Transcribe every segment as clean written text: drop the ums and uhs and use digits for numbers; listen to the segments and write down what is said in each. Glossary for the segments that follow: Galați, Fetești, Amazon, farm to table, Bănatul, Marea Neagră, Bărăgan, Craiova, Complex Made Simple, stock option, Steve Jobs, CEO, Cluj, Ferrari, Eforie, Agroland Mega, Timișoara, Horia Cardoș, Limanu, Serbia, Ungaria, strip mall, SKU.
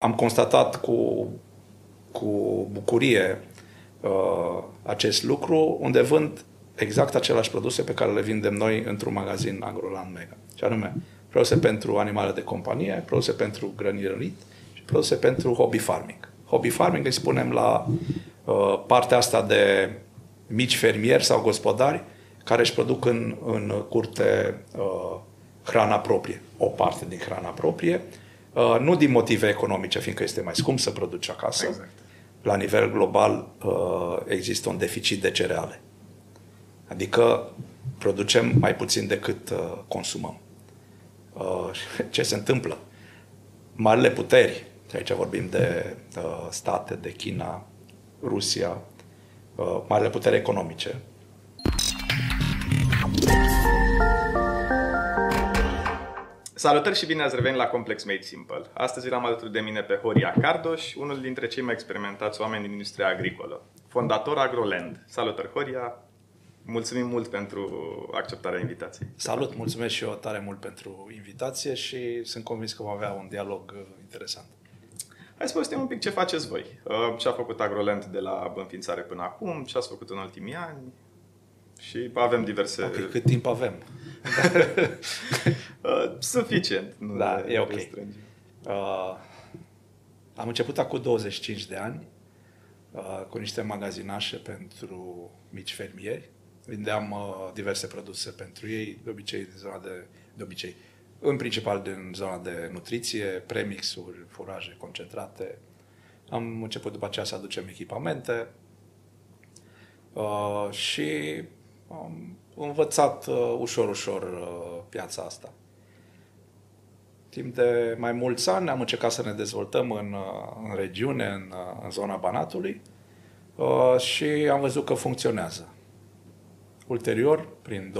Am constatat cu bucurie acest lucru, unde vând exact aceleași produse pe care le vindem noi într-un magazin Agroland Mega. Și anume, produse pentru animale de companie, produse pentru grădinărit și produse pentru hobby farming. Hobby farming îi spunem la partea asta de mici fermieri sau gospodari care își produc în curte hrana proprie, o parte din hrana proprie, nu din motive economice, fiindcă este mai scump să produci acasă. Exact. La nivel global există un deficit de cereale. Adică producem mai puțin decât consumăm. Ce se întâmplă? Marile puteri, aici vorbim de state, de China, Rusia, marile puteri economice, salutări și bine ați revenit la Complex Made Simple. Astăzi l-am alături de mine pe Horia Cardoș, unul dintre cei mai experimentați oameni din industria agricolă, fondator Agroland. Salutări, Horia! Mulțumim mult pentru acceptarea invitației. Salut! Mulțumesc și eu tare mult pentru invitație și sunt convins că vom avea un dialog interesant. Hai să povestim un pic ce faceți voi. Ce a făcut Agroland de la înființare până acum, ce ați făcut în ultimii ani și avem diverse... Okay, cât timp avem? Suficient. Da, e ok. Am început acum 25 de ani cu niște magazinașe pentru mici fermieri. Vindeam diverse produse pentru ei, în principal din zona de nutriție, premixuri, furaje concentrate. Am început după aceea să aducem echipamente și am învățat ușor piața asta. Timp de mai mulți ani am încercat să ne dezvoltăm în regiune, în zona Banatului și am văzut că funcționează. Ulterior, prin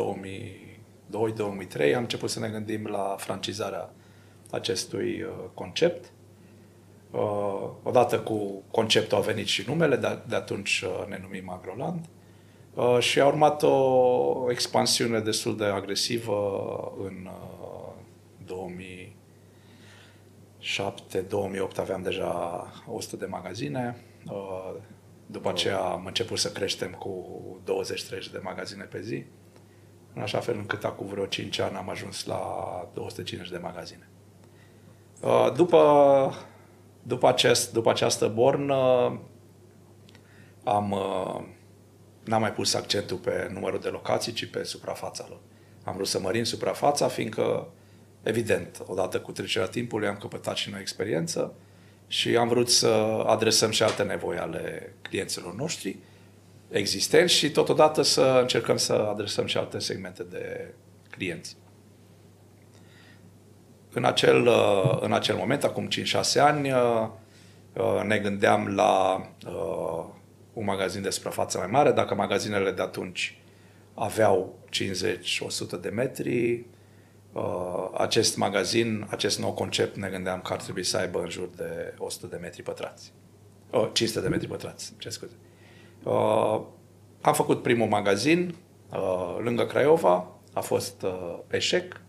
2002-2003, am început să ne gândim la francizarea acestui concept. Odată cu conceptul a venit și numele, de atunci ne numim Agroland. Și a urmat o expansiune destul de agresivă în 2007-2008 aveam deja 100 de magazine. După aceea am început să creștem cu 20-30 de magazine pe zi, în așa fel încât acum vreo 5 ani am ajuns la 250 de magazine. După această bornă n-am mai pus accentul pe numărul de locații, ci pe suprafața lor. Am vrut să mărim suprafața, fiindcă, evident, odată cu trecerea timpului am căpătat și noi experiență și am vrut să adresăm și alte nevoi ale clienților noștri existenți și totodată să încercăm să adresăm și alte segmente de clienți. În acel moment, acum 5-6 ani, ne gândeam la un magazin de suprafață mai mare. Dacă magazinele de atunci aveau 50-100 de metri, acest magazin, acest nou concept, ne gândeam că ar trebui să aibă în jur de 100 de metri pătrați. 500 de metri pătrați, ce scuze. Am făcut primul magazin lângă Craiova, a fost eșec,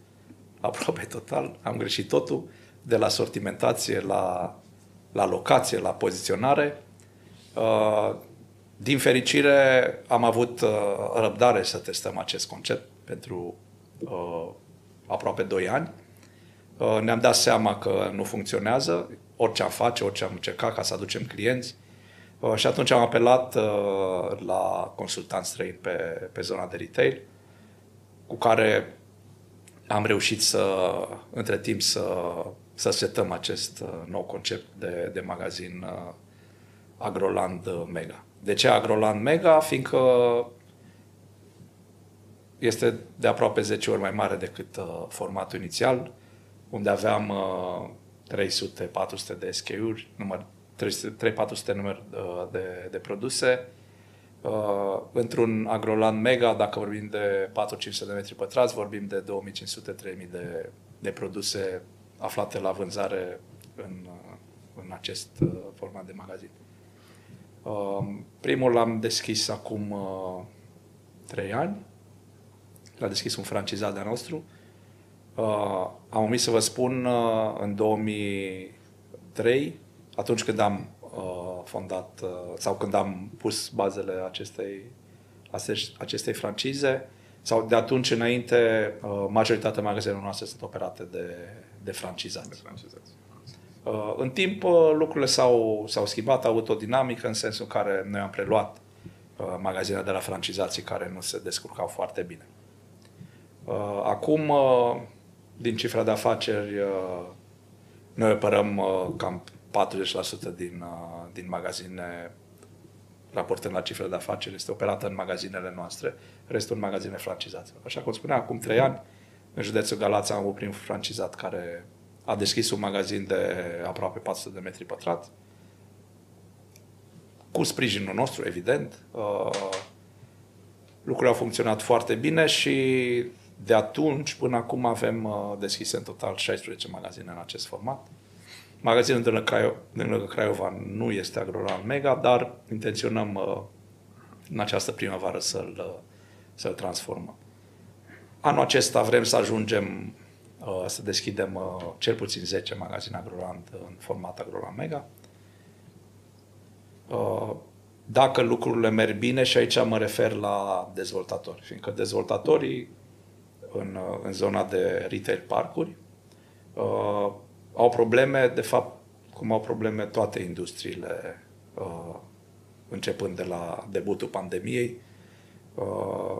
aproape total, am greșit totul, de la sortimentație la locație, la poziționare. Din fericire am avut răbdare să testăm acest concept pentru aproape 2 ani. Ne-am dat seama că nu funcționează, orice am face, orice am încercat ca să aducem clienți și atunci am apelat la consultanți străini pe zona de retail, cu care am reușit între timp să setăm acest nou concept de magazin Agroland Mega. De ce Agroland Mega? Fiindcă este de aproape 10 ori mai mare decât formatul inițial, unde aveam 300-400 de SKU-uri, 300-400 număr de produse. Într-un Agroland Mega, dacă vorbim de 4-500 de metri pătrați, vorbim de 2500-3000 de produse aflate la vânzare în acest format de magazin. Primul l-am deschis acum 3 ani. L-a deschis un francizat de-al nostru. Am omis să vă spun, în 2013-2014 2003, atunci când am fondat sau când am pus bazele acestei francize, sau de atunci înainte, majoritatea magazinelor noastre sunt operate de francizați. În timp, lucrurile s-au schimbat, au avut o dinamică în sensul în care noi am preluat magazinele de la francizații care nu se descurcau foarte bine. Acum, din cifra de afaceri, noi operăm cam 40% din magazine, raportând la cifra de afaceri, este operată în magazinele noastre, restul în magazine francizate. Așa cum spuneam, acum 3 ani, în județul Galați am avut primul francizat care a deschis un magazin de aproape 400 de metri pătrați, cu sprijinul nostru, evident. Lucrurile au funcționat foarte bine și de atunci până acum avem deschise în total 16 magazine în acest format. Magazinul din lângă Craiova nu este Agroland Mega, dar intenționăm în această primăvară să-l transformăm. Anul acesta vrem să ajungem să deschidem cel puțin 10 magazine Agroland în format Agroland Mega. Dacă lucrurile merg bine, și aici mă refer la dezvoltatori, fiindcă dezvoltatorii în zona de retail parcuri au probleme, de fapt, cum au probleme toate industriile, începând de la debutul pandemiei,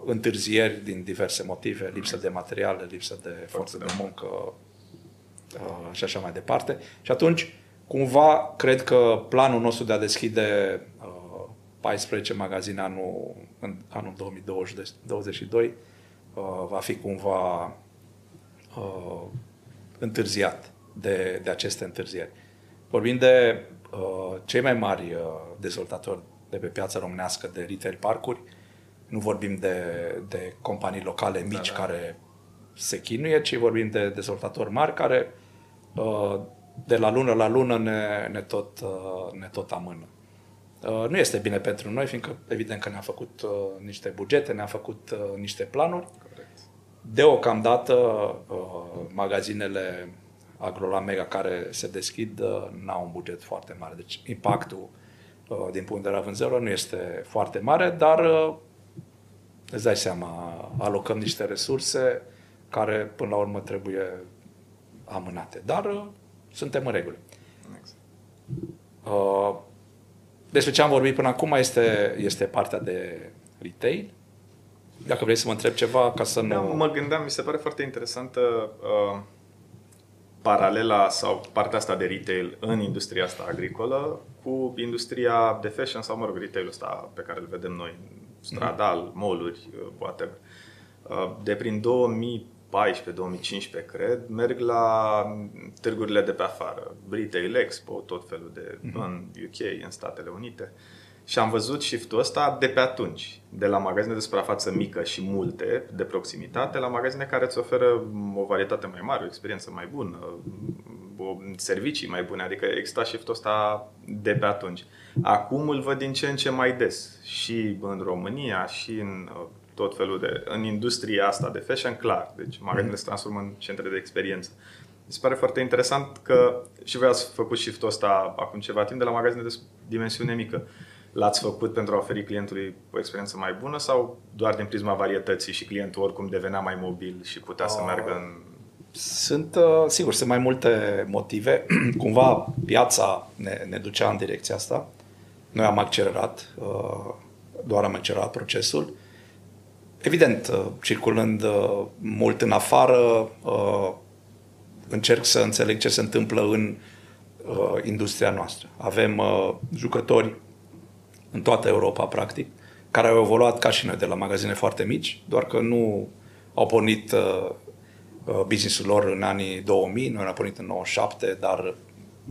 întârzieri din diverse motive, lipsă de materiale, lipsă de forță de muncă și așa mai departe. Și atunci, cumva, cred că planul nostru de a deschide 14 magazine anul 2022 va fi cumva întârziat de aceste întârzieri. Vorbim de cei mai mari dezvoltatori de pe piața românească de retail parcuri, nu vorbim de companii locale mici care se chinuie, ci vorbim de dezvoltatori mari care de la lună la lună ne tot amână. Nu este bine pentru noi, fiindcă evident că ne-am făcut niște bugete, ne-am făcut niște planuri. Corect. Deocamdată magazinele Agroland Mega care se deschid n-au un buget foarte mare. Deci impactul din punct de vedere vânzărilor nu este foarte mare, dar îți dai seama, alocăm niște resurse care până la urmă trebuie amânate. Dar suntem în regulă. Despre ce am vorbit până acum este partea de retail. Dacă vrei să mă întreb ceva, ca să nu... Da, mă gândeam, mi se pare foarte interesantă paralela sau partea asta de retail în industria asta agricolă cu industria de fashion sau, mă rog, retail-ul ăsta pe care îl vedem noi, stradal, mall-uri, whatever. De prin 2014-2015, cred, merg la târgurile de pe afară, Retail Expo, tot felul de în UK, în Statele Unite. Și am văzut shift-ul ăsta de pe atunci, de la magazine de suprafață mică și multe, de proximitate, la magazine care îți oferă o varietate mai mare, o experiență mai bună, servicii mai bune, adică exista shift-ul ăsta de pe atunci. Acum îl văd din ce în ce mai des și în România și în tot felul în industria asta de fashion, clar. Deci magazinele se transformă în centre de experiență. Mi se pare foarte interesant că și voi ați făcut shift-ul ăsta acum ceva timp de la magazine de dimensiune mică. L-ați făcut pentru a oferi clientului o experiență mai bună sau doar din prisma varietății și clientul oricum devenea mai mobil și putea să meargă în... Sigur, sunt mai multe motive. Cumva piața ne ducea în direcția asta. Noi am accelerat, doar am accelerat procesul. Evident, circulând mult în afară, încerc să înțeleg ce se întâmplă în industria noastră. Avem jucători în toată Europa, practic, care au evoluat ca și noi de la magazine foarte mici, doar că nu au pornit business-ul lor în anii 2000, noi am pornit în 97, dar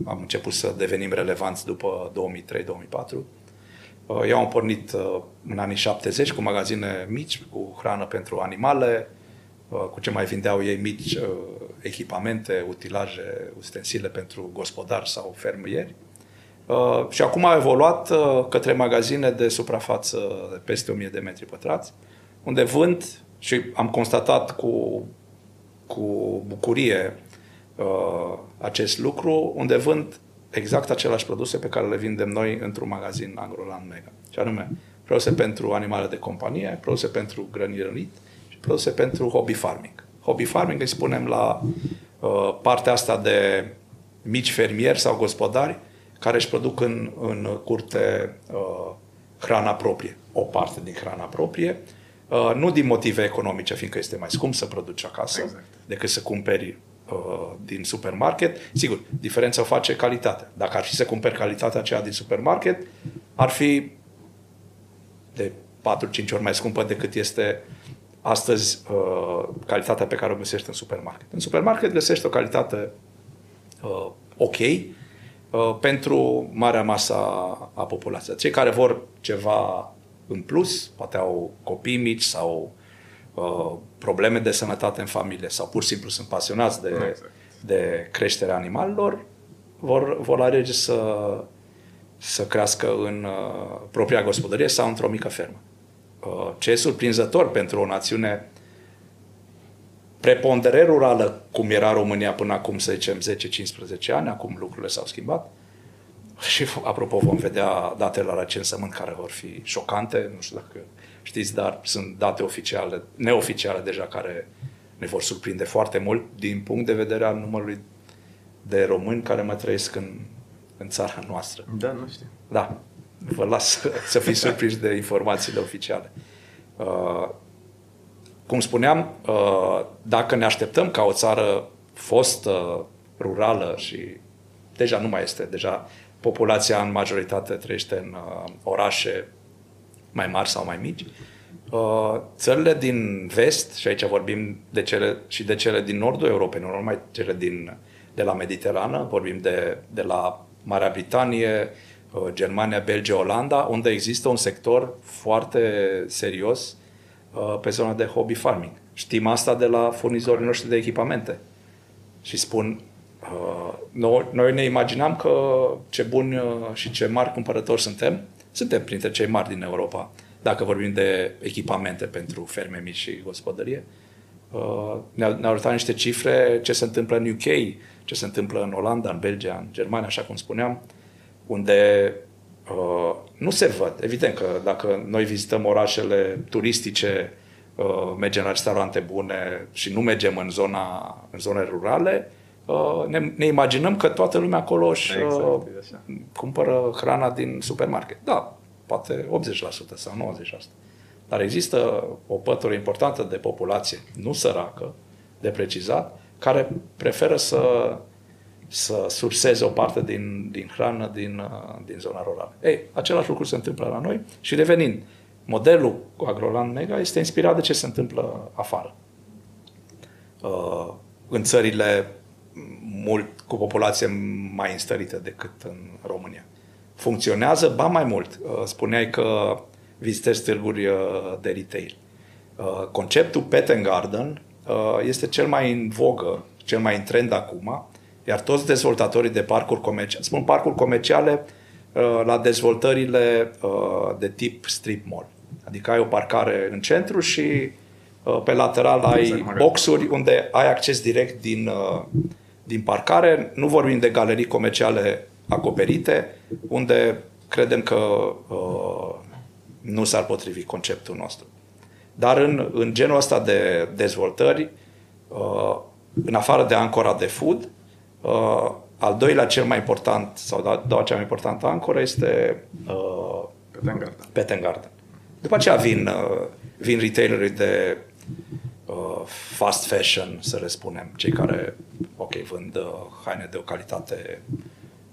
am început să devenim relevanți după 2003-2004. Eu am pornit în anii 70 cu magazine mici, cu hrană pentru animale, cu ce mai vindeau ei mici, echipamente, utilaje, ustensile pentru gospodari sau fermieri. Și acum a evoluat către magazine de suprafață de peste 1000 de metri pătrați, unde vând, și am constatat cu bucurie acest lucru, unde vând exact aceleași produse pe care le vindem noi într-un magazin Agroland Mega. Și anume, produse pentru animale de companie, produse pentru grănirărit și produse pentru hobby farming. Hobby farming îi spunem la partea asta de mici fermieri sau gospodari care își produc în curte hrana proprie, o parte din hrana proprie, nu din motive economice, fiindcă este mai scump să produci acasă decât să cumperi din supermarket. Sigur, diferența o face calitatea. Dacă ar fi să cumperi calitatea aceea din supermarket, ar fi de 4-5 ori mai scumpă decât este astăzi calitatea pe care o găsești în supermarket. În supermarket găsești o calitate ok pentru marea masă a populației. Cei care vor ceva în plus, poate au copii mici sau probleme de sănătate în familie sau pur și simplu sunt pasionați de creșterea animalelor, vor alege să crească în propria gospodărie sau într-o mică fermă. Ce e surprinzător pentru o națiune preponderent rurală, cum era România până acum, să zicem, 10-15 ani, acum lucrurile s-au schimbat. Și, apropo, vom vedea datele la recensământ care vor fi șocante, nu știu dacă știți, dar sunt date oficiale, neoficiale deja, care ne vor surprinde foarte mult din punct de vedere al numărului de români care mai trăiesc în țara noastră. Da, nu știu. Da, vă las să fiți surprinși de informațiile oficiale. Cum spuneam, dacă ne așteptăm ca o țară fostă, rurală și deja nu mai este, deja populația în majoritate trăiește în orașe mai mari sau mai mici, țările din vest, și aici vorbim de cele din nordul Europei, nu numai cele de la Mediterană, vorbim de la Marea Britanie, Germania, Belgia, Olanda, unde există un sector foarte serios pe zona de hobby farming. Știm asta de la furnizorii noștri de echipamente. Și spun, noi ne imaginam că ce buni și ce mari cumpărători suntem. Suntem printre cei mari din Europa, dacă vorbim de echipamente pentru ferme mici și gospodărie. Ne-au arătat niște cifre ce se întâmplă în UK, ce se întâmplă în Olanda, în Belgia, în Germania, așa cum spuneam, unde nu se văd. Evident că dacă noi vizităm orașele turistice, mergem la restaurante bune și nu mergem în zone rurale, ne imaginăm că toată lumea acolo își cumpără hrana din supermarket. Da, poate 80% sau 90%. Dar există o pătură importantă de populație, nu săracă, de precizat, care preferă să surseze o parte din hrană din zona rurală. Ei, același lucru se întâmplă la noi și revenind, modelul Agroland Mega este inspirat de ce se întâmplă afară. În țările cu populație mai înstărită decât în România. Funcționează, ba mai mult. Spuneai că vizitezi târguri de retail. Conceptul Pet and Garden este cel mai în vogă, cel mai în trend acum, iar toți dezvoltatorii de parcuri comerciale, spun parcuri comerciale la dezvoltările de tip strip mall. Adică ai o parcare în centru și pe lateral ai boxuri unde ai acces direct din parcare. Nu vorbim de galerii comerciale acoperite, unde credem că nu s-ar potrivi conceptul nostru. Dar în genul ăsta de dezvoltări, în afară de ancora de food, al doilea cel mai important, sau cea mai importantă ancoră este Pet and Garden. După aceea vin retailerii de fast fashion, să le spunem, cei care vând haine de o calitate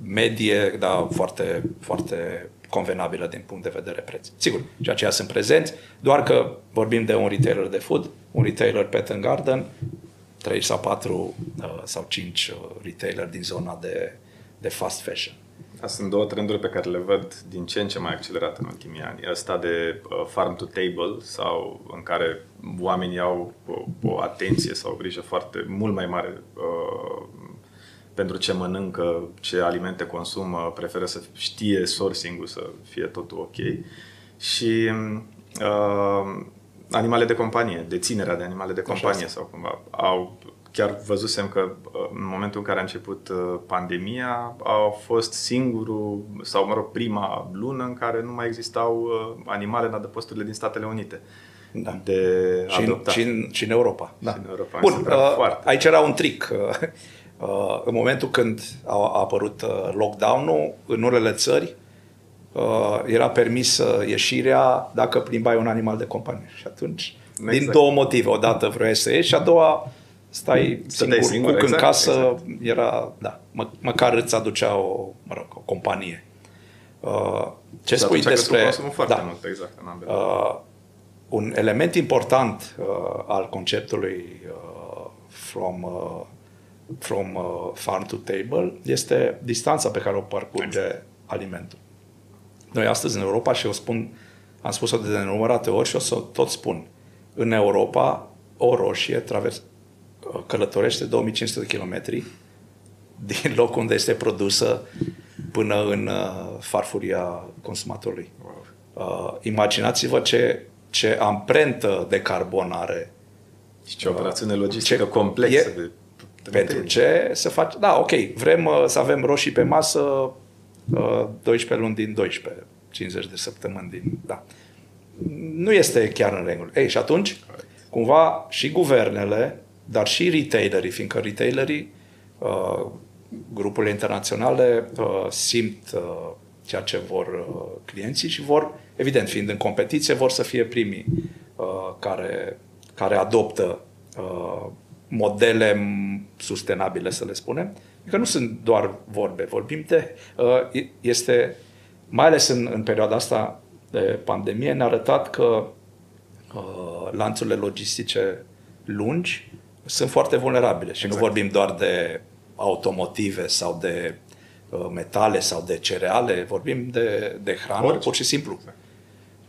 medie, dar foarte, foarte convenabilă din punct de vedere preț. Sigur, și aceia sunt prezenți, doar că vorbim de un retailer de food, un retailer Pet and Garden, 3 sau 4 sau 5 retaileri din zona de fast fashion. Asta sunt două trenduri pe care le văd din ce în ce mai accelerate în ultimii ani. Asta de farm to table, sau în care oamenii au o atenție sau o grijă foarte mult mai mare pentru ce mănâncă, ce alimente consumă, preferă să știe sourcing-ul, să fie totul ok. Și animale de companie, deținerea de animale de companie sau cumva au chiar văzusem că în momentul în care a început pandemia a fost singurul, sau mă rog, prima lună în care nu mai existau animale în adăposturile din Statele Unite. Da. Și în Europa. Da. Și în Europa. Bun, aici era un trick. În momentul când a apărut lockdown-ul, în unele țări era permisă ieșirea dacă plimbai un animal de companie. Și atunci, exact, din două motive. Odată vroiai să ieși și a doua, stai singur cuc în casă. Exact. Era, da, măcar îți aducea o, mă rog, o companie. Ce spui despre... Da, mult, exact, în ambele. Un element important al conceptului from farm to table este distanța pe care o parcurge, exact, alimentul. Noi astăzi în Europa, și eu spun, am spus-o de nenumărate ori și o să tot spun, în Europa o roșie călătorește 2500 de kilometri din locul unde este produsă până în farfuria consumatorului. Imaginați-vă ce amprentă de carbon are. Și ce operațiune logistică complexă. Pentru ce să faci? Da, ok, vrem să avem roșii pe masă 12 luni din 12, 50 de săptămâni din... Da. Nu este chiar în regulă. Ei, și atunci, cumva, și guvernele, dar și retailerii, fiindcă retailerii, grupurile internaționale simt ceea ce vor clienții și vor, evident, fiind în competiție, vor să fie primii care adoptă modele sustenabile, să le spunem. Că nu sunt doar vorbe, vorbim de... Este, mai ales în perioada asta de pandemie, ne-a arătat că lanțurile logistice lungi sunt foarte vulnerabile. Și exact, nu vorbim doar de automotive sau de metale sau de cereale, vorbim de hrană, pur și simplu. Exact.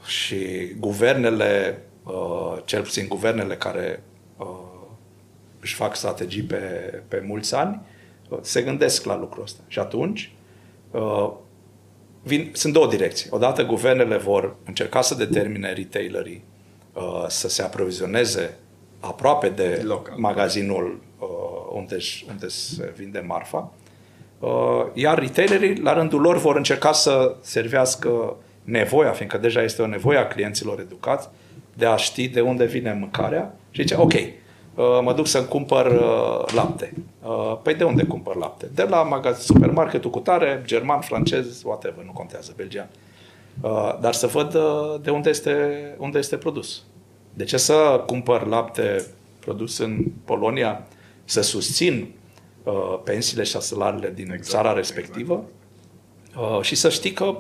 Și guvernele, cel puțin guvernele care își fac strategii pe mulți ani, se gândesc la lucrul ăsta. Și atunci sunt două direcții. Odată guvernele vor încerca să determine retailerii să se aprovizioneze aproape de magazinul unde se vinde marfa, iar retailerii, la rândul lor, vor încerca să servească nevoia, fiindcă deja este o nevoie a clienților educați, de a ști de unde vine mâncarea și zice, ok, mă duc să-mi cumpăr lapte. Păi de unde cumpăr lapte? De la supermarketul cu tare, german, francez, whatever, nu contează, belgian. Dar să văd de unde este produs. De ce să cumpăr lapte produs în Polonia, să susțin pensiile și salariile din țara respectivă, și să știi că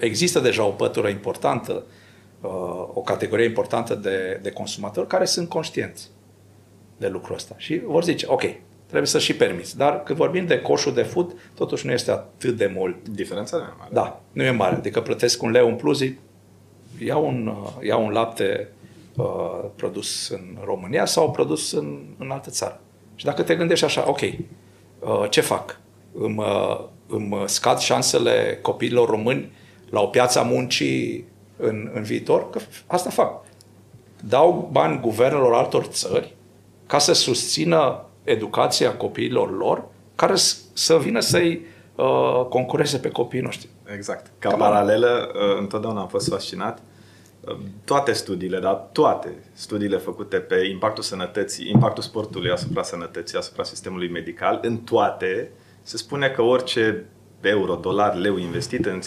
există deja o pătură importantă, o categorie importantă de consumatori care sunt conștienți de lucrul ăsta. Și vor zice, ok, trebuie să și permiți. Dar când vorbim de coșul de food, totuși nu este atât de mult. Diferența nu e mare. Da, nu e mare. Adică plătesc $1 în plus, iau un lapte produs în România sau produs în altă țară. Și dacă te gândești așa, ok, ce fac? Îmi scad șansele copiilor români la o piață a muncii în viitor? Că asta fac. Dau bani guvernelor altor țări ca să susțină educația copiilor lor, care să vină să-i concureze pe copiii noștri. Exact. Ca paralelă, întotdeauna am fost fascinat. Toate studiile făcute pe impactul sănătății, impactul sportului asupra sănătății, asupra sistemului medical, în toate se spune că orice euro, dolar, leu investit în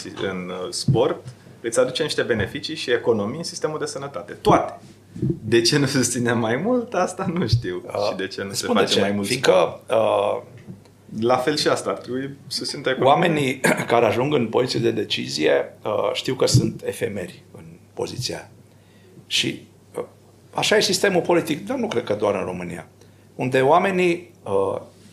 sport îți aduce niște beneficii și economii în sistemul de sănătate. Toate! De ce nu susținem mai mult? Asta nu știu. Și de ce nu se face mai mult? Fiindcă, la fel și asta. Oamenii care ajung în poziții de decizie știu că sunt efemeri în poziția. Și așa e sistemul politic, dar nu cred că doar în România. Unde oamenii,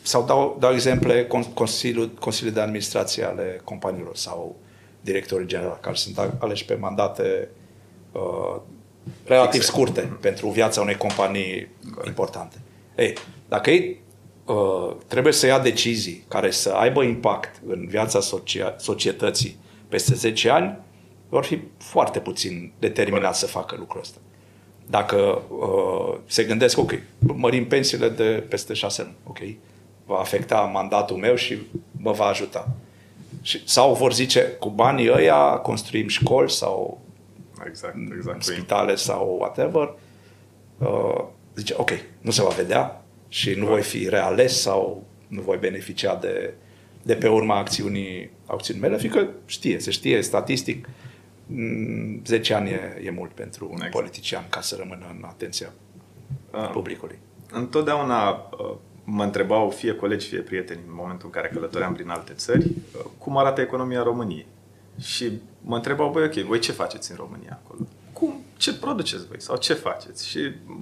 sau dau exemple, consiliul de administrație ale companiilor sau directorii generali care sunt aleși pe mandate relativ scurte pentru viața unei companii importante. Ei, dacă ei trebuie să ia decizii care să aibă impact în viața societății peste 10 ani, vor fi foarte puțin determinați să facă lucrul ăsta. Dacă se gândesc, ok, mărim pensiile de peste 6 luni, ok, va afecta mandatul meu și mă va ajuta. Sau vor zice, cu banii ăia construim școli sau exact, spitale sau whatever. Zice, ok, nu se va vedea și nu voi fi reales sau nu voi beneficia de pe urma acțiunii mele, fiindcă se știe statistic, 10 ani e mult pentru un politician ca să rămână în atenția publicului. Întotdeauna mă întrebau fie colegi, fie prieteni în momentul în care călătoream prin alte țări, cum arată economia României. Și mă întrebau, băi, ok, voi ce faceți în România acolo? Ce produceți voi sau ce faceți? Și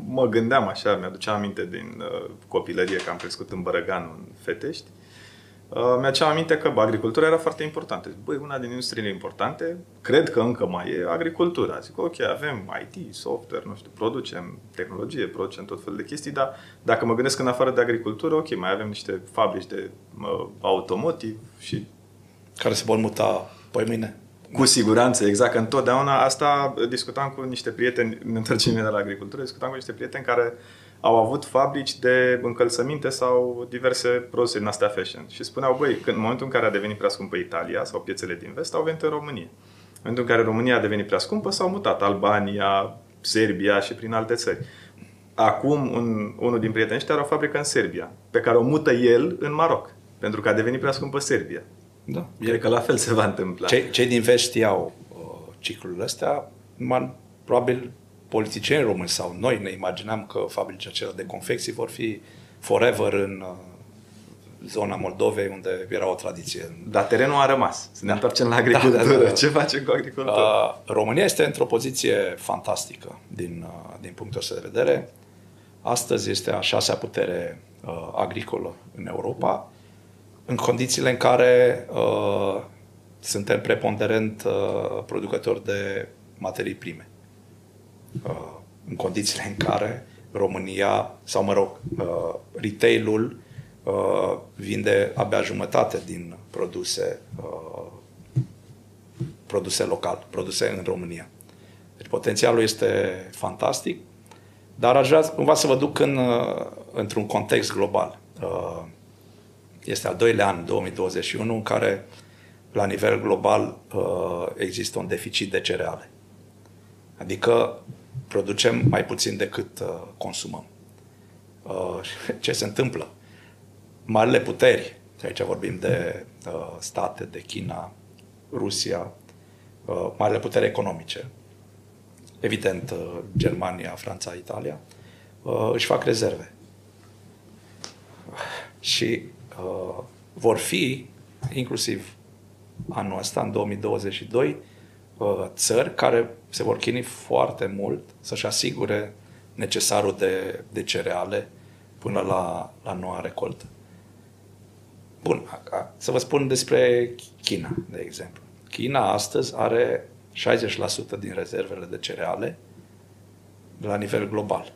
mă gândeam așa, mi-aduceam aminte din copilărie că am crescut în Bărăgan, în Fetești. Mi-aduceam aminte că agricultura era foarte importantă. Băi, una din industriile importante, cred că încă mai e agricultura. Zic, ok, avem IT, software, nu știu, producem tehnologie, producem tot felul de chestii, dar dacă mă gândesc în afară de agricultură, ok, mai avem niște fabrici de automotive și... Care se vor muta pe mâine. Cu siguranță, exact. Întotdeauna asta discutam cu niște prieteni, ne întorcem de la agricultură, discutam cu niște prieteni care au avut fabrici de încălțăminte sau diverse produse din astea fashion. Și spuneau, băi, că în momentul în care a devenit prea scumpă Italia sau piețele din vest, au venit în România. În momentul în care România a devenit prea scumpă, s-au mutat Albania, Serbia și prin alte țări. Acum, unul din prietenii ăștia are o fabrică în Serbia, pe care o mută el în Maroc, pentru că a devenit prea scumpă Serbia. Da. Cred că la fel se va întâmpla. Cei din vest știau ciclul ăsta, probabil politicieni români sau noi ne imaginam că fabricile acelea de confecții vor fi forever în zona Moldovei, unde era o tradiție. Dar terenul a rămas. Să ne întoarcem la agricultură. Da. Ce facem cu agricultură? România este într-o poziție fantastică din punctul ăsta de vedere. Astăzi este a 6-a putere agricolă în Europa, în condițiile în care suntem preponderent producători de materii prime. În condițiile în care România, sau mă rog, retail-ul vinde abia jumătate din produse locale, produse în România. Deci potențialul este fantastic, dar aș vrea cumva să vă duc într-un context global. Este al doilea an, 2021, în care la nivel global există un deficit de cereale. Adică producem mai puțin decât consumăm. Ce se întâmplă? Marile puteri, aici vorbim de state, de China, Rusia, marile puteri economice, evident Germania, Franța, Italia, își fac rezerve. Și vor fi, inclusiv anul ăsta, în 2022, țări care se vor chini foarte mult să-și asigure necesarul de cereale până la noua recoltă. Bun, să vă spun despre China, de exemplu. China astăzi are 60% din rezervele de cereale la nivel global.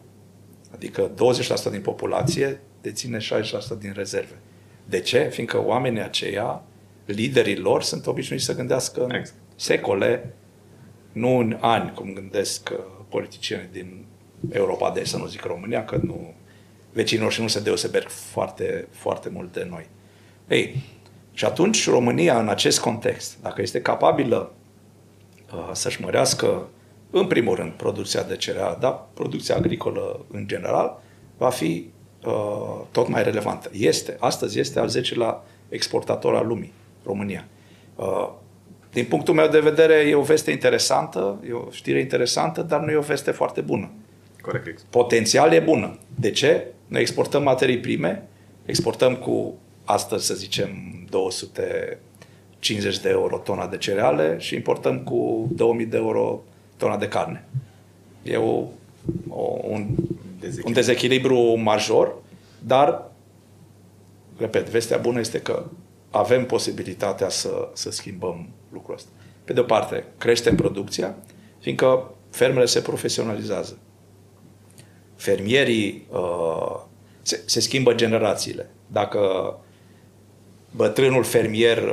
Adică 20% din populație deține 60% din rezerve. De ce? Fiindcă oamenii aceia, liderii lor, sunt obișnuiți să gândească în secole, nu în ani, cum gândesc politicienii din Europa de Est, să nu zic România, că nu, vecinii noștri nu se deosebesc foarte, foarte mult de noi. Ei, și atunci România, în acest context, dacă este capabilă să-și mărească, în primul rând, producția de cereale, dar producția agricolă în general, va fi tot mai relevantă. Astăzi este al 10-lea exportator al lumii, România. Din punctul meu de vedere, e o veste interesantă, e o știre interesantă, dar nu e o veste foarte bună. Corect. Potențial e bună. De ce? Noi exportăm materii prime, exportăm cu, astăzi să zicem, 250 de euro tona de cereale și importăm cu 2000 de euro tona de carne. E un dezechilibru major, dar, repet, vestea bună este că avem posibilitatea să schimbăm lucrul ăsta. Pe de o parte, creștem producția, fiindcă fermele se profesionalizează. Fermierii, se schimbă generațiile. Dacă bătrânul fermier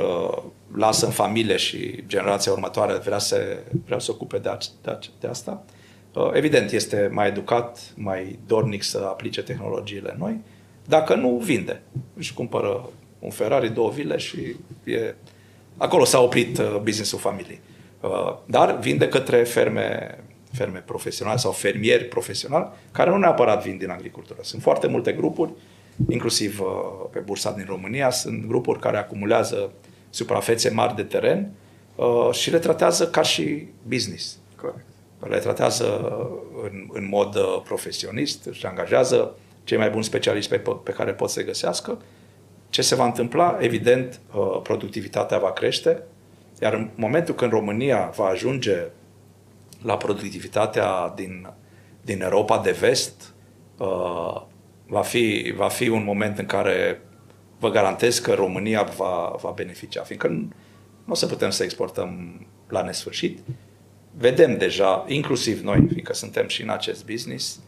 lasă în familie și generația următoare vrea să se ocupe de asta, Evident, este mai educat, mai dornic să aplice tehnologiile noi. Dacă nu, vinde. Își cumpără un Ferrari, două vile și e... acolo s-a oprit business-ul familiei. Dar vinde către ferme profesionale sau fermieri profesionali, care nu neapărat vin din agricultură. Sunt foarte multe grupuri, inclusiv pe bursa din România, sunt grupuri care acumulează suprafețe mari de teren și le tratează ca și business. Corect. Le tratează în mod profesionist, își angajează cei mai buni specialiști pe care pot să găsească. Ce se va întâmpla? Evident, productivitatea va crește, iar în momentul când România va ajunge la productivitatea din Europa de vest, va fi un moment în care vă garantez că România va beneficia, fiindcă nu o să putem să exportăm la nesfârșit. Vedem deja, inclusiv noi, fiindcă suntem și în acest business,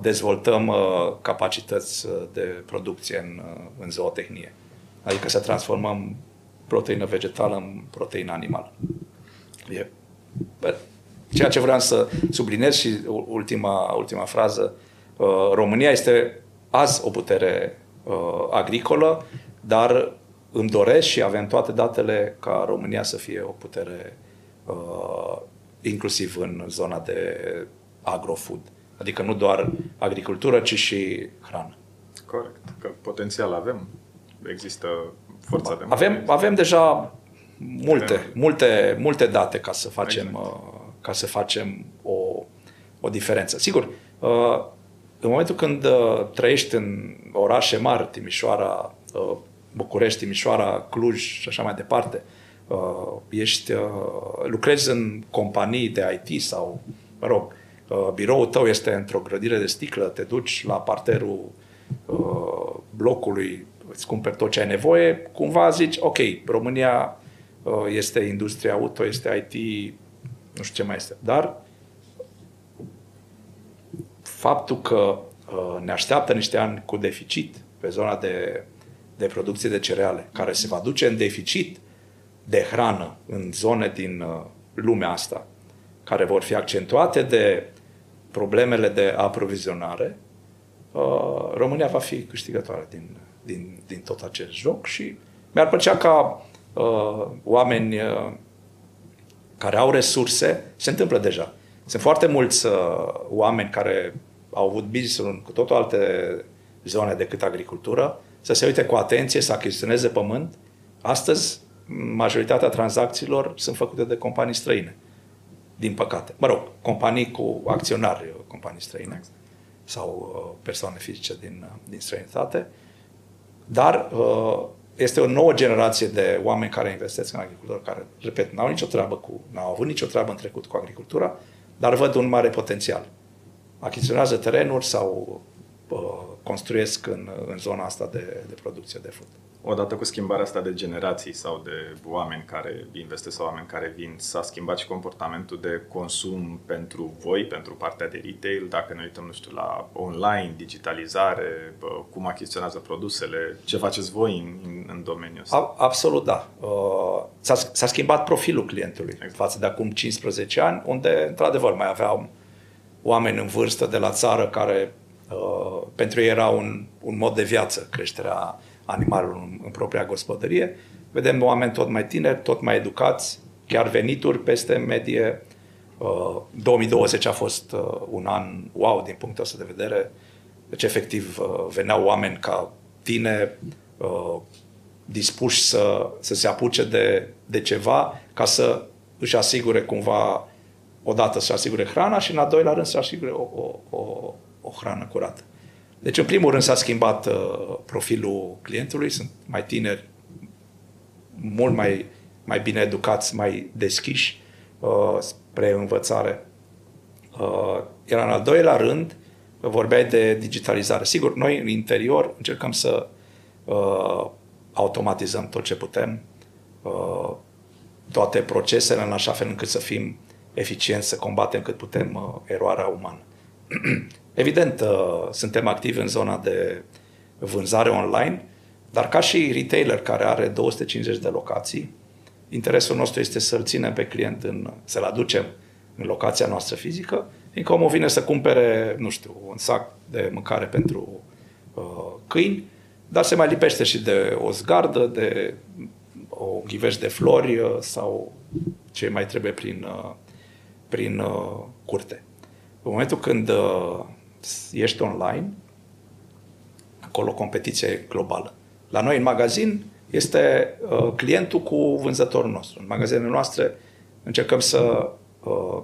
dezvoltăm capacități de producție în zootehnie. Adică să transformăm proteină vegetală în proteină animală. Ceea ce vreau să subliniez și ultima frază, România este azi o putere agricolă, dar îmi doresc și avem toate datele ca România să fie o putere inclusiv în zona de agrofood. Adică nu doar agricultură, ci și hrană. Corect. Că potențial avem. Există forța de muncă. Avem deja multe date ca să facem, ca să facem o diferență. Sigur, în momentul când trăiești în orașe mari, Timișoara, București, Timișoara, Cluj și așa mai departe, lucrezi în companii de IT sau, mă rog, biroul tău este într-o grădină de sticlă, te duci la parterul blocului, îți cumperi tot ce ai nevoie, cumva zici, ok, România este industria auto, este IT, nu știu ce mai este. Dar faptul că ne așteaptă niște ani cu deficit pe zona de producție de cereale, care se va duce în deficit de hrană în zone din lumea asta, care vor fi accentuate de problemele de aprovizionare, România va fi câștigătoare din tot acest joc și mi-ar plăcea ca oameni care au resurse, se întâmplă deja. Sunt foarte mulți oameni care au avut business-uri cu totul alte zone decât agricultură, să se uite cu atenție, să achiziționeze pământ. Astăzi, majoritatea tranzacțiilor sunt făcute de companii străine. Din păcate. Mă rog, companii cu acționari, companii străine sau persoane fizice din străinătate. Dar este o nouă generație de oameni care investesc în agricultură, care, repet, n-au avut nicio treabă în trecut cu agricultura, dar văd un mare potențial. Achiziționează terenuri sau construiesc în zona asta de producție de fructe. Odată cu schimbarea asta de generații sau de oameni care investesc sau oameni care vin, s-a schimbat și comportamentul de consum pentru voi, pentru partea de retail, dacă ne uităm, nu știu, la online, digitalizare, cum achiziționează produsele, ce faceți voi în domeniul ăsta? Absolut, da. S-a schimbat profilul clientului față de acum 15 ani, unde, într-adevăr, mai aveam oameni în vârstă de la țară care, pentru ei era un mod de viață, creșterea animalul în propria gospodărie. Vedem oameni tot mai tineri, tot mai educați, chiar venituri peste medie. 2020 a fost un an wow din punctul ăsta de vedere. Deci efectiv veneau oameni ca tine dispuși să se apuce de ceva ca să își asigure cumva, odată să asigure hrana și în a doilea rând să asigure o hrană curată. Deci, în primul rând, s-a schimbat profilul clientului, sunt mai tineri, mult mai bine educați, mai deschiși spre învățare. Iar în al doilea rând, vorbeai de digitalizare. Sigur, noi în interior încercăm să automatizăm tot ce putem, toate procesele în așa fel încât să fim eficienți, să combatem cât putem eroarea umană. Evident, suntem activi în zona de vânzare online, dar ca și retailer care are 250 de locații, interesul nostru este să-l ținem pe client, să-l aducem în locația noastră fizică Fiindcă omul vine să cumpere, nu știu, un sac de mâncare pentru câini, dar se mai lipește și de o zgardă, de o ghivești de flori sau ce mai trebuie prin curte. În momentul când ești online, acolo competiția e globală. La noi în magazin este clientul cu vânzătorul nostru. În magazinele noastre încercăm să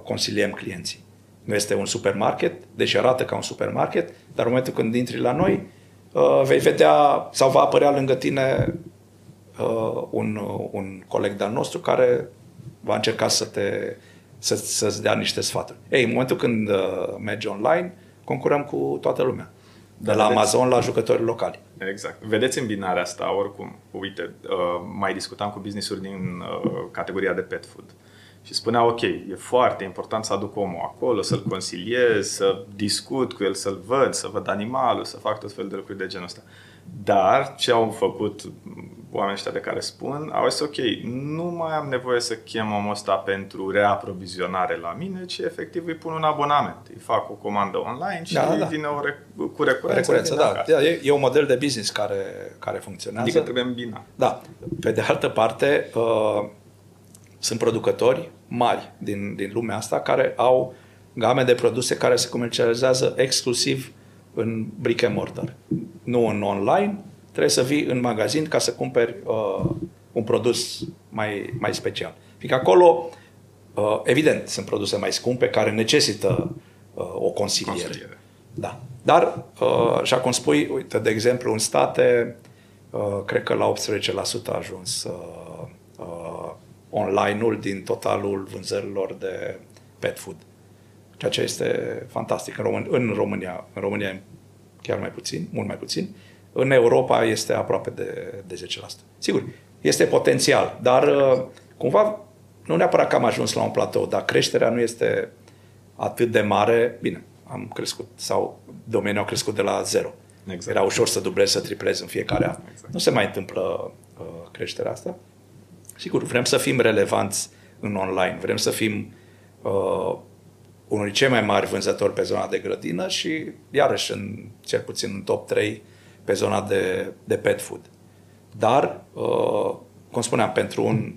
consiliem clienții. Nu este un supermarket, deși arată ca un supermarket, dar în momentul când intri la noi, vei vedea sau va apărea lângă tine un coleg de-al nostru care va încerca să-ți dea niște sfaturi. Ei, în momentul când mergi online, concurăm cu toată lumea. De la Amazon la jucători locali. Exact. Vedeți îmbinarea asta oricum. Uite, mai discutam cu business-uri din categoria de pet food. Și spunea, ok, e foarte important să aduc omul acolo, să-l consiliez, să discut cu el, să-l văd, să văd animalul, să fac tot felul de lucruri de genul ăsta. Dar ce au făcut oamenii ăștia de care spun, au zis, ok, nu mai am nevoie să chem omul ăsta pentru reaprovizionare la mine, ci efectiv îi pun un abonament. Îi fac o comandă online și vine cu recurență. Da. E un model de business care funcționează. Adică trebuie îmbinat. Da. Pe de altă parte, sunt producători mari din lumea asta care au game de produse care se comercializează exclusiv în brick and mortar. Nu în online, trebuie să vii în magazin ca să cumperi un produs mai special. Fiindcă acolo, evident, sunt produse mai scumpe care necesită o consiliere. Da. Dar, așa cum spui, uite, de exemplu, în state, cred că la 18% a ajuns online-ul din totalul vânzărilor de pet food. Ceea ce este fantastic. În România e chiar mai puțin, mult mai puțin. În Europa este aproape de 10%. Sigur, este potențial, dar cumva nu neapărat că am ajuns la un platou, dar creșterea nu este atât de mare. Bine, am crescut sau domeniul a crescut de la zero. Exact. Era ușor să dublezi, să triplezi în fiecare an. Exact. Nu se mai întâmplă creșterea asta. Sigur, vrem să fim relevanți în online, vrem să fim unul dintre cei mai mari vânzători pe zona de grădină și iarăși cel puțin în top 3 pe zona de pet food. Dar, cum spuneam, pentru un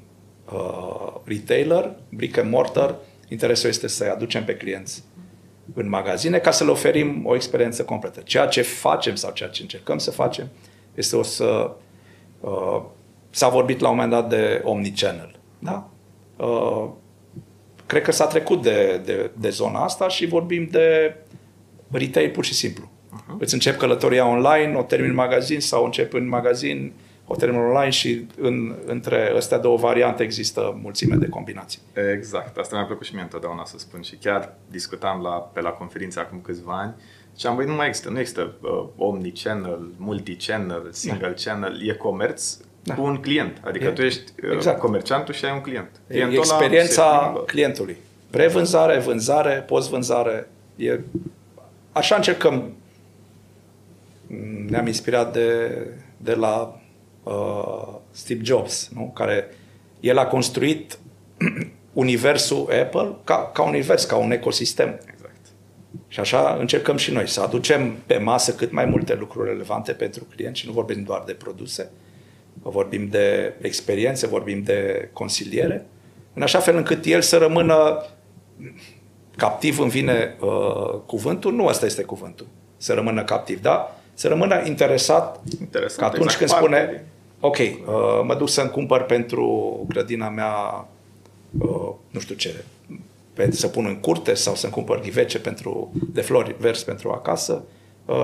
retailer, brick and mortar, interesul este să-i aducem pe clienți în magazine ca să le oferim o experiență completă. Ceea ce facem sau ceea ce încercăm să facem este s-a vorbit la un moment dat de omnichannel. Da? Cred că s-a trecut de zona asta și vorbim de retail pur și simplu. Uh-huh. Îți încep călătoria online, o termin în magazin sau încep în magazin, o termin online și între astea două variante există mulțime de combinații. Exact. Asta mi-a plăcut și mie întotdeauna să spun și chiar discutam pe la conferință acum câțiva ani. Și am văzut, nu există omnichannel, multichannel, single channel, e comerț. Da. Cu un client. Adică tu ești comerciantul și ai un client. E experiența clientului. Prevânzare, vânzare, post-vânzare. Așa încercăm. Ne-am inspirat de la Steve Jobs, nu? Care el a construit universul Apple ca univers, ca un ecosistem. Exact. Și așa încercăm și noi. Să aducem pe masă cât mai multe lucruri relevante pentru client și nu vorbim doar de produse, vorbim de experiențe, vorbim de consiliere, în așa fel încât el să rămână captiv, îmi vine cuvântul, nu asta este cuvântul, să rămână captiv, da? Să rămână interesat că atunci exact când spune, ok, mă duc să-mi cumpăr pentru grădina mea, nu știu ce, să pun în curte sau să-mi cumpăr ghivece de flori verzi pentru acasă,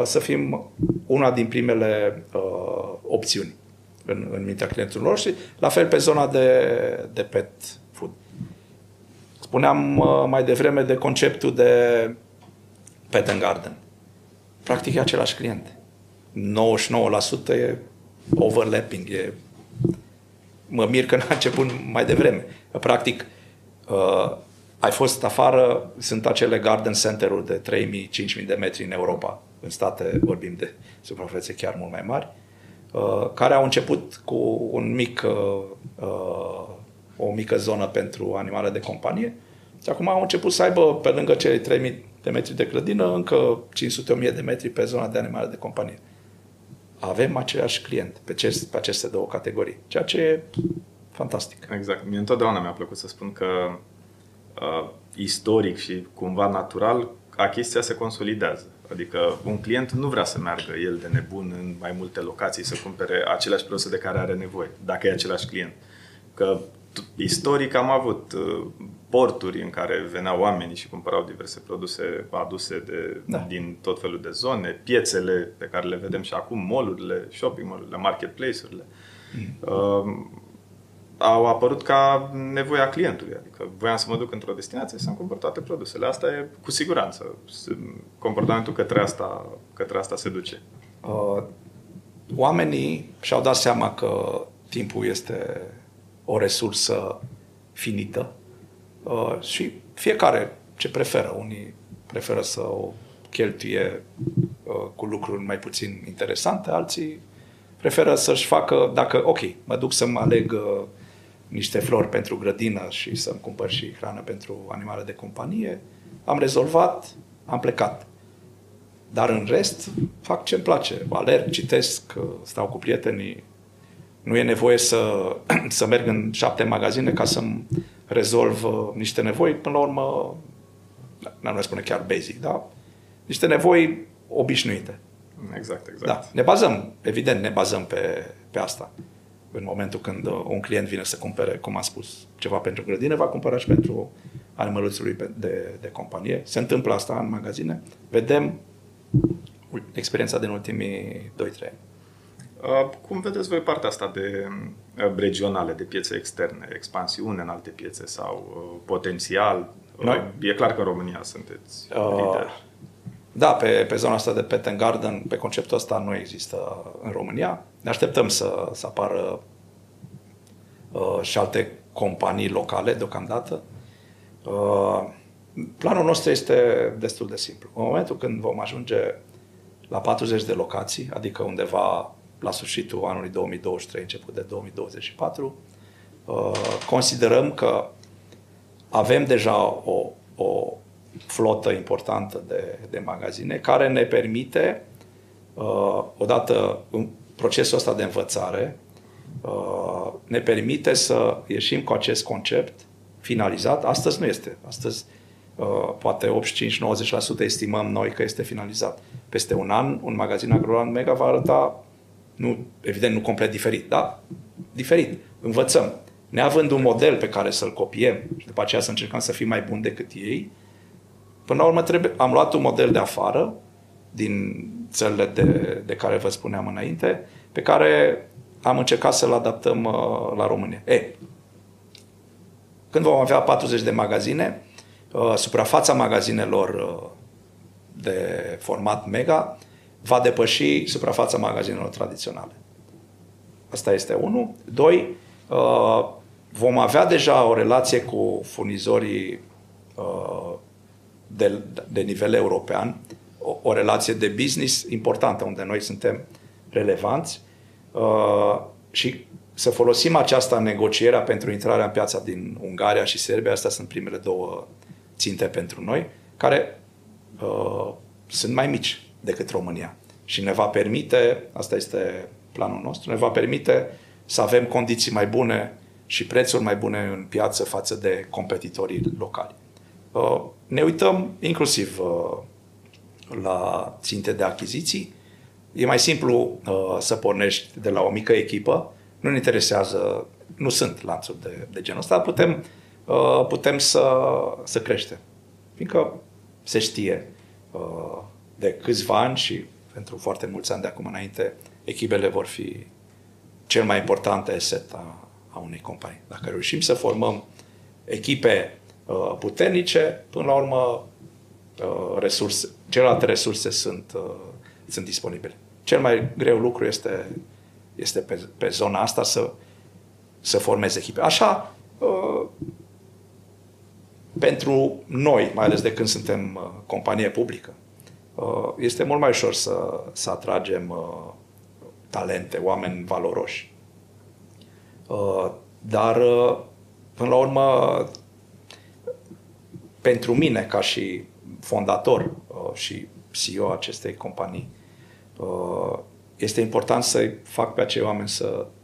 să fim una din primele opțiuni în mintea clientului lor și la fel pe zona de pet food. Spuneam mai devreme de conceptul de pet and garden. Practic e același client. 99% e overlapping. Mă mir că n-a început mai devreme. Practic, ai fost afară, sunt acele garden center-uri de 3.000-5.000 de metri în Europa. În state vorbim de suprafețe chiar mult mai mari, care au început cu o mică zonă pentru animale de companie și acum au început să aibă, pe lângă cele 3.000 de metri de clădină, încă 500-1000 de metri pe zona de animale de companie. Avem același client pe aceste două categorii, ceea ce e fantastic. Exact. Mie întotdeauna mi-a plăcut să spun că istoric și cumva natural, achiziția se consolidează. Adică un client nu vrea să meargă el de nebun în mai multe locații să cumpere aceleași produse de care are nevoie, dacă e același client. Că istoric am avut porturi în care veneau oamenii și cumpărau diverse produse aduse de, din tot felul de zone, piețele pe care le vedem și acum, mall-urile, shopping mall-urile, marketplace-urile. Au apărut ca nevoia clientului. Adică voiam să mă duc într-o destinație și să-mi cumpăr toate produsele. Asta e cu siguranță. Comportamentul către asta se duce. Oamenii și-au dat seama că timpul este o resursă finită și fiecare ce preferă. Unii preferă să o cheltuie cu lucruri mai puțin interesante, alții preferă să-și facă, dacă, ok, mă duc să-mi aleg niște flori pentru grădină și să-mi cumpăr și hrană pentru animale de companie, am rezolvat, am plecat. Dar în rest fac ce-mi place. Alerg, citesc, stau cu prietenii. Nu e nevoie să merg în 7 magazine ca să-mi rezolv niște nevoi. Până la urmă, n-am mai spune chiar basic, dar niște nevoi obișnuite. Exact, exact. Da, ne bazăm, evident, ne bazăm pe asta. În momentul când un client vine să cumpere, cum am spus, ceva pentru grădină, va cumpăra și pentru animăluțul lui de companie. Se întâmplă asta în magazine. Vedem experiența din ultimii 2-3 ani. Cum vedeți voi partea asta de regionale, de piețe externe, expansiune în alte piețe sau potențial? Noi? E clar că în România sunteți lideri. Da, pe zona asta de pet and garden, pe conceptul ăsta nu există în România. Ne așteptăm să apară și alte companii locale deocamdată. Planul nostru este destul de simplu. În momentul când vom ajunge la 40 de locații, adică undeva la sfârșitul anului 2023, început de 2024, considerăm că avem deja o flotă importantă de magazine care ne permite, odată în procesul ăsta de învățare, ne permite să ieșim cu acest concept finalizat. Astăzi nu este. Astăzi poate 85-90% estimăm noi că este finalizat. Peste un an, un magazin Agroland Mega va arăta, nu, evident, nu complet diferit, dar diferit. Învățăm. Neavând un model pe care să-l copiem și după aceea să încercăm să fim mai buni decât ei, până la urmă am luat un model de afară, din țările de care vă spuneam înainte, pe care am încercat să-l adaptăm la România. Când vom avea 40 de magazine, suprafața magazinelor de format mega va depăși suprafața magazinelor tradiționale. Asta este 1. 2. Vom avea deja o relație cu furnizorii de nivel european, o relație de business importantă, unde noi suntem relevanți și să folosim această negociere pentru intrarea în piața din Ungaria și Serbia. Astea sunt primele 2 ținte pentru noi, care sunt mai mici decât România. Și ne va permite, asta este planul nostru, ne va permite să avem condiții mai bune și prețuri mai bune în piață față de competitorii locali. Ne uităm inclusiv la ținte de achiziții. E mai simplu să pornești de la o mică echipă. Nu ne interesează, nu sunt lanțuri de genul ăsta. Putem să creștem. Fiindcă se știe de câțiva ani și pentru foarte mulți ani de acum înainte, echipele vor fi cel mai important asset a unei companii. Dacă reușim să formăm echipe puternice, până la urmă celelalte resurse sunt disponibile. Cel mai greu lucru este pe zona asta să formezi echipe. Așa, pentru noi, mai ales de când suntem companie publică, este mult mai ușor să atragem talente, oameni valoroși. Dar, până la urmă, pentru mine, ca și fondator și CEO acestei companii, este important să-i fac pe acei oameni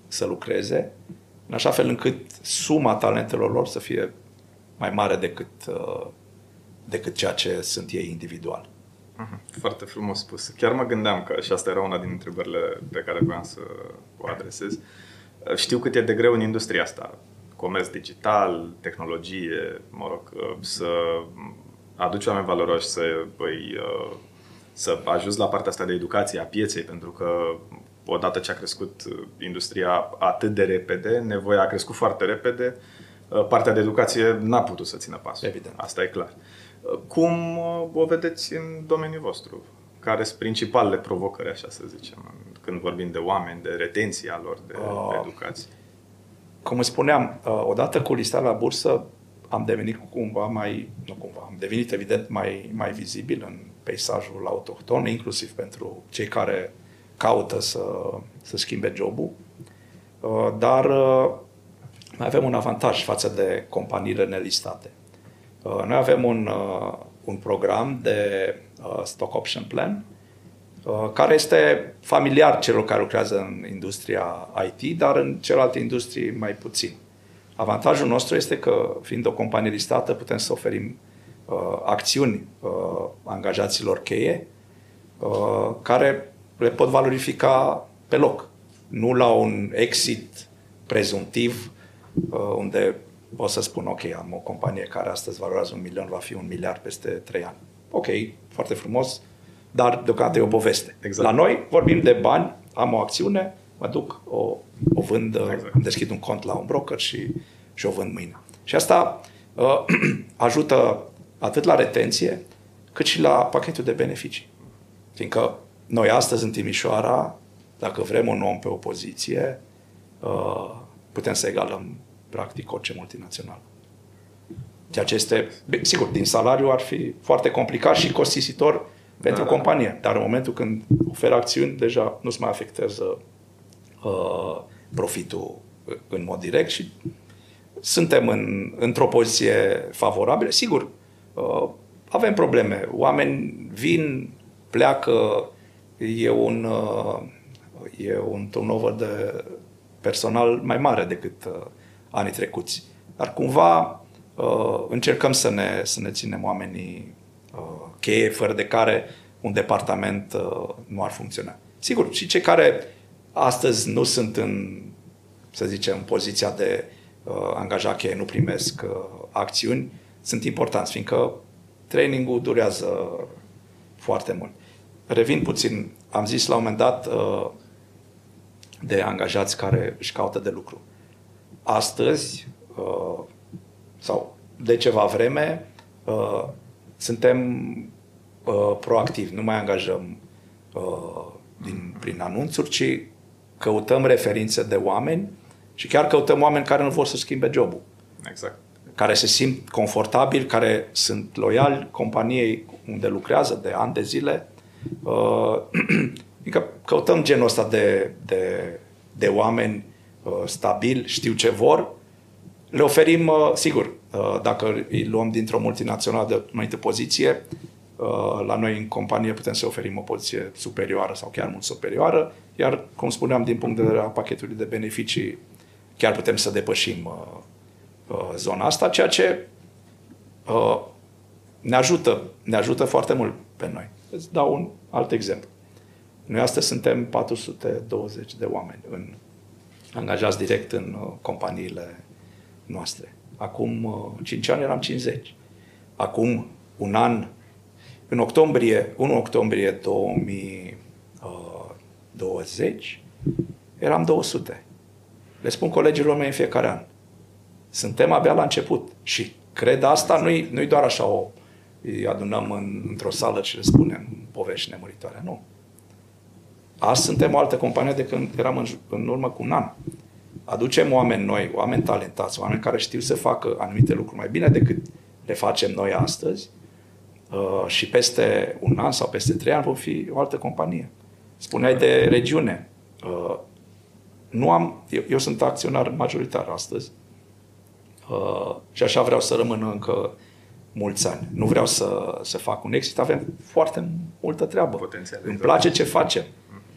să lucreze, în așa fel încât suma talentelor lor să fie mai mare decât ceea ce sunt ei individual. Foarte frumos spus. Chiar mă gândeam că, și asta era una din întrebările pe care voiam să o adresez, știu cât e de greu în industria asta, comerț digital, tehnologie, mă rog, să aduci oameni valoroși, să ajungi la partea asta de educație a pieței, pentru că odată ce a crescut industria atât de repede, nevoia a crescut foarte repede, partea de educație n-a putut să țină pasul. Evident. Asta e clar. Cum o vedeți în domeniul vostru? Care sunt principalele provocări, așa să zicem, când vorbim de oameni, de retenția lor, de educație? Cum îți spuneam, odată cu listarea la bursă am devenit am devenit evident mai vizibil în peisajul autohton, inclusiv pentru cei care caută să schimbe jobul, dar mai avem un avantaj față de companiile nelistate. Noi avem un program de stock option plan care este familiar celor care lucrează în industria IT, dar în celelalte industrii mai puțin. Avantajul nostru este că, fiind o companie listată, putem să oferim acțiuni angajaților cheie care le pot valorifica pe loc, nu la un exit prezumtiv unde o să spun, ok, am o companie care astăzi valorează 1 milion, va fi 1 miliard peste 3 ani. Ok, foarte frumos, dar deocamdată e o poveste. Exact. La noi vorbim de bani, am o acțiune, mă duc, o vând, exact. Deschid un cont la un broker și o vând mâine. Și asta ajută atât la retenție, cât și la pachetul de beneficii. Fiindcă noi astăzi în Timișoara, dacă vrem un om pe o poziție, putem să egalăm practic orice multinațional. Ceea ce este, sigur, din salariu ar fi foarte complicat și costisitor pentru companie. Dar în momentul când oferă acțiuni, deja nu-ți mai afectează profitul în mod direct și suntem într-o poziție favorabilă. Sigur, avem probleme. Oameni vin, pleacă, e un turnover de personal mai mare decât anii trecuți. Dar cumva încercăm să ne ținem oamenii cheie, fără de care un departament nu ar funcționa. Sigur, și cei care astăzi nu sunt în poziția de angajat cheie, nu primesc acțiuni, sunt importanți, fiindcă trainingul durează foarte mult. Revin puțin, am zis la un moment dat de angajați care își caută de lucru. Astăzi, sau de ceva vreme, suntem proactivi. Nu mai angajăm prin anunțuri, ci căutăm referințe de oameni și chiar căutăm oameni care nu vor să schimbe jobul. Exact. Care se simt confortabili, care sunt loiali companiei unde lucrează de ani de zile. Adică căutăm genul ăsta de oameni stabili, știu ce vor, le oferim, sigur, dacă îi luăm dintr-o multinațională de anumită poziție, la noi în companie putem să oferim o poziție superioară sau chiar mult superioară, iar, cum spuneam, din punct de vedere al pachetului de beneficii, chiar putem să depășim zona asta, ceea ce ne ajută foarte mult pe noi. Îți dau un alt exemplu. Noi astăzi suntem 420 de oameni angajați direct în companiile noastre. Acum 5 ani eram 50. Acum un an, în octombrie, 1 octombrie 2020, eram 200. Le spun colegilor mei în fiecare an. Suntem abia la început și cred asta, nu-i doar așa îi adunăm într-o sală și le spunem povești nemuritoare, nu. Azi suntem o altă companie de când eram în urmă cu un an. Aducem oameni noi, oameni talentați, oameni care știu să facă anumite lucruri mai bine decât le facem noi astăzi și peste un an sau peste 3 ani vom fi o altă companie. Spuneai de regiune. Eu sunt acționar majoritar astăzi și așa vreau să rămân încă mulți ani. Nu vreau să fac un exit, avem foarte multă treabă. Potențial. Îmi place ce facem.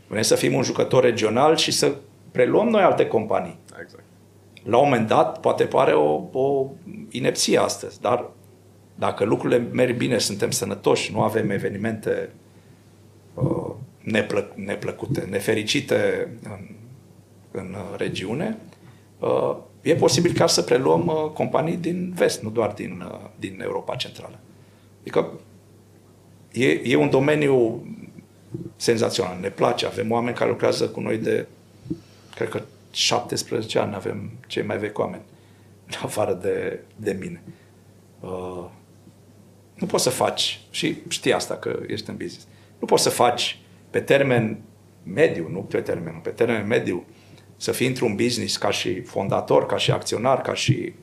Vrem să fim un jucător regional și să preluăm noi alte companii. Exact. La un moment dat, poate pare o inepție astăzi, dar dacă lucrurile merg bine, suntem sănătoși, nu avem evenimente neplăcute, nefericite în regiune, e posibil ca să preluăm companii din vest, nu doar din Europa Centrală. Adică e un domeniu senzațional, ne place, avem oameni care lucrează cu noi de, cred că 17 ani, avem cei mai vechi oameni, în afară de mine. Nu poți să faci, și știi asta că ești în business, nu poți să faci pe termen mediu, pe termen mediu, să fii într-un business ca și fondator, ca și acționar, ca și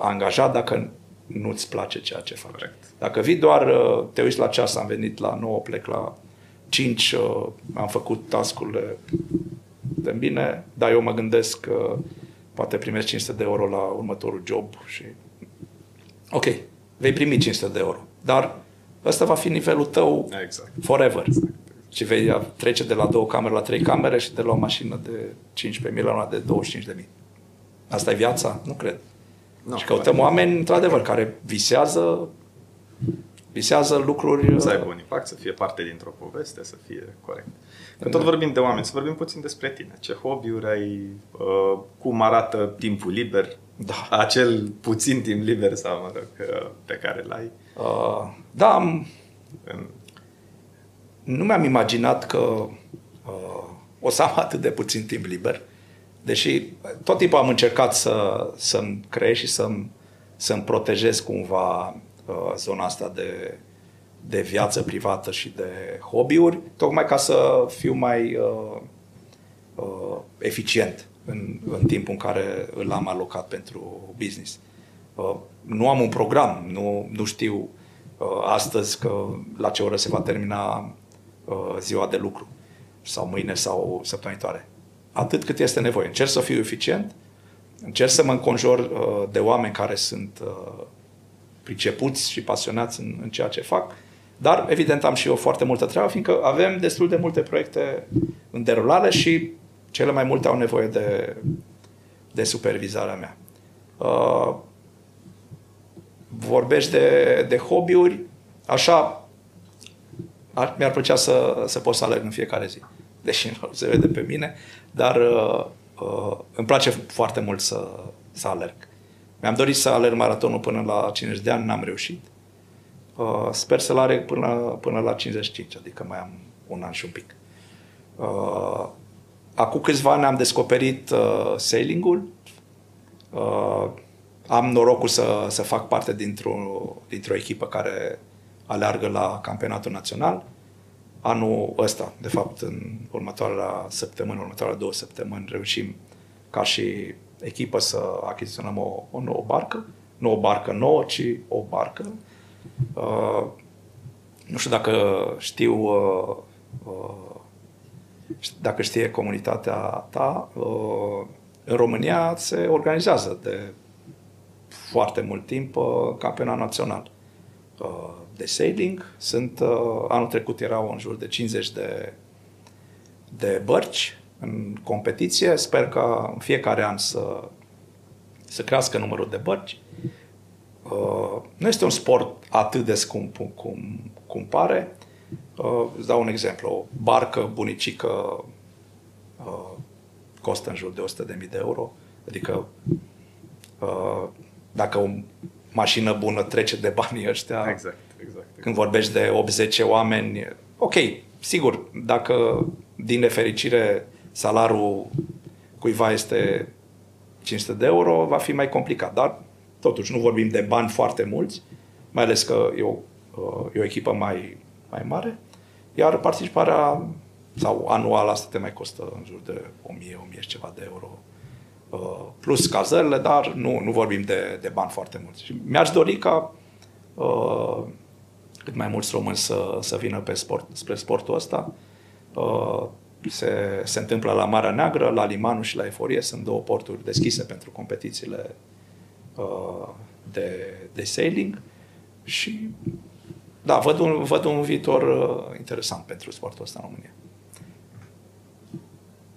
angajat, dacă nu-ți place ceea ce faci. Correct. Dacă vii doar, te uiți la ceas, am venit la 9, plec la 5, am făcut task-urile de bine, dar eu mă gândesc că poate primești 500 de euro la următorul job și... Ok, vei primi 500 de euro, dar ăsta va fi nivelul tău forever. Exact. Și vei trece de la 2 camere la 3 camere și de la o mașină de 15.000 la una de 25.000. Asta e viața? Nu cred. No, și căutăm oameni, într-adevăr, care visează lucruri... Să aibă un impact, să fie parte dintr-o poveste, să fie corect. Când tot vorbim de oameni, să vorbim puțin despre tine. Ce hobby-uri ai, cum arată timpul liber, acel puțin timp liber sau, mă rog, pe care l-ai. Nu mi-am imaginat că o să am atât de puțin timp liber, deși tot timpul am încercat să-mi creez și să-mi protejez cumva zona asta de viață privată și de hobby-uri, tocmai ca să fiu mai eficient în timpul în care îl am alocat pentru business. Nu am un program, nu știu astăzi că la ce oră se va termina ziua de lucru sau mâine sau săptămânitoare. Atât cât este nevoie. Încerc să fiu eficient, încerc să mă înconjor de oameni care sunt pricepuți și pasionați în ceea ce fac, dar evident am și eu foarte multă treabă, fiindcă avem destul de multe proiecte în derulare și cele mai multe au nevoie de supervizarea mea. Vorbești de hobby-uri, așa mi-ar plăcea să pot să alerg în fiecare zi, deși nu se vede pe mine, dar îmi place foarte mult să alerg. Mi-am dorit să alerg maratonul până la 50 de ani, n-am reușit. Sper să-l alerg până la 55, adică mai am un an și un pic. Acum câțiva ani am descoperit sailing-ul. Am norocul să fac parte dintr-o echipă care aleargă la campionatul național. Anul ăsta, de fapt, în următoarele 2 săptămâni, reușim ca și echipă să achiziționăm o nouă barcă. Nu o barcă nouă, ci o barcă. Nu știu dacă știe comunitatea ta, în România se organizează de foarte mult timp campionat național de sailing. Anul trecut erau în jur de 50 de bărci în competiție. Sper ca în fiecare an să crească numărul de bărci. Nu este un sport atât de scump cum pare. Îți dau un exemplu. O barcă bunicică costă în jur de 100.000 de euro. Adică dacă o mașină bună trece de banii ăștia, exact. Când vorbești de 8-10 oameni, ok, sigur, dacă din nefericire salarul cuiva este 500 de euro, va fi mai complicat, dar totuși nu vorbim de bani foarte mulți, mai ales că e o echipă mai mare, iar participarea sau anual asta te mai costă în jur de 1.000 ceva de euro plus cazările, dar nu vorbim de bani foarte mulți. Și mi-aș dori ca cât mai mulți români să vină spre sportul ăsta. Se întâmplă la Marea Neagră, la Limanu și la Eforie, sunt 2 porturi deschise pentru competițiile de sailing. Și da, văd un viitor interesant pentru sportul ăsta în România.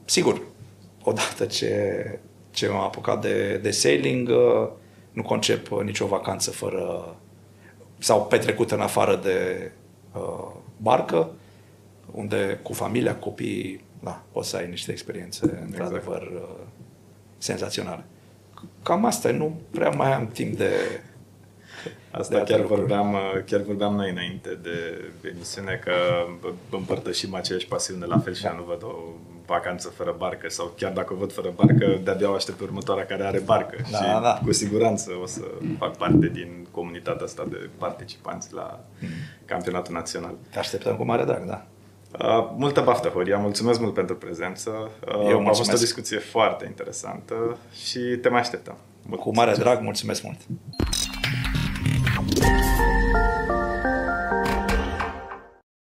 Sigur, odată ce m-am apucat de sailing, nu concep nicio vacanță fără sau petrecută în afară de barcă, unde cu familia, copiii, da, poți să ai niște experiențe într-adevăr senzaționale. Cam asta, nu prea mai am timp de... Asta de chiar vorbeam noi înainte de emisiune, că împărtășim aceeași pasiune, la fel și eu nu văd o vacanță fără barcă, sau chiar dacă o văd fără barcă, de-abia o aștept pe următoarea care are barcă. Da, și da, cu siguranță o să fac parte din comunitatea asta de participanți la campionatul național. Te așteptăm cu mare drag, da. Multă baftă, Horia, mulțumesc mult pentru prezență. A fost o discuție foarte interesantă și te mai așteptăm. Cu mare drag, mulțumesc mult!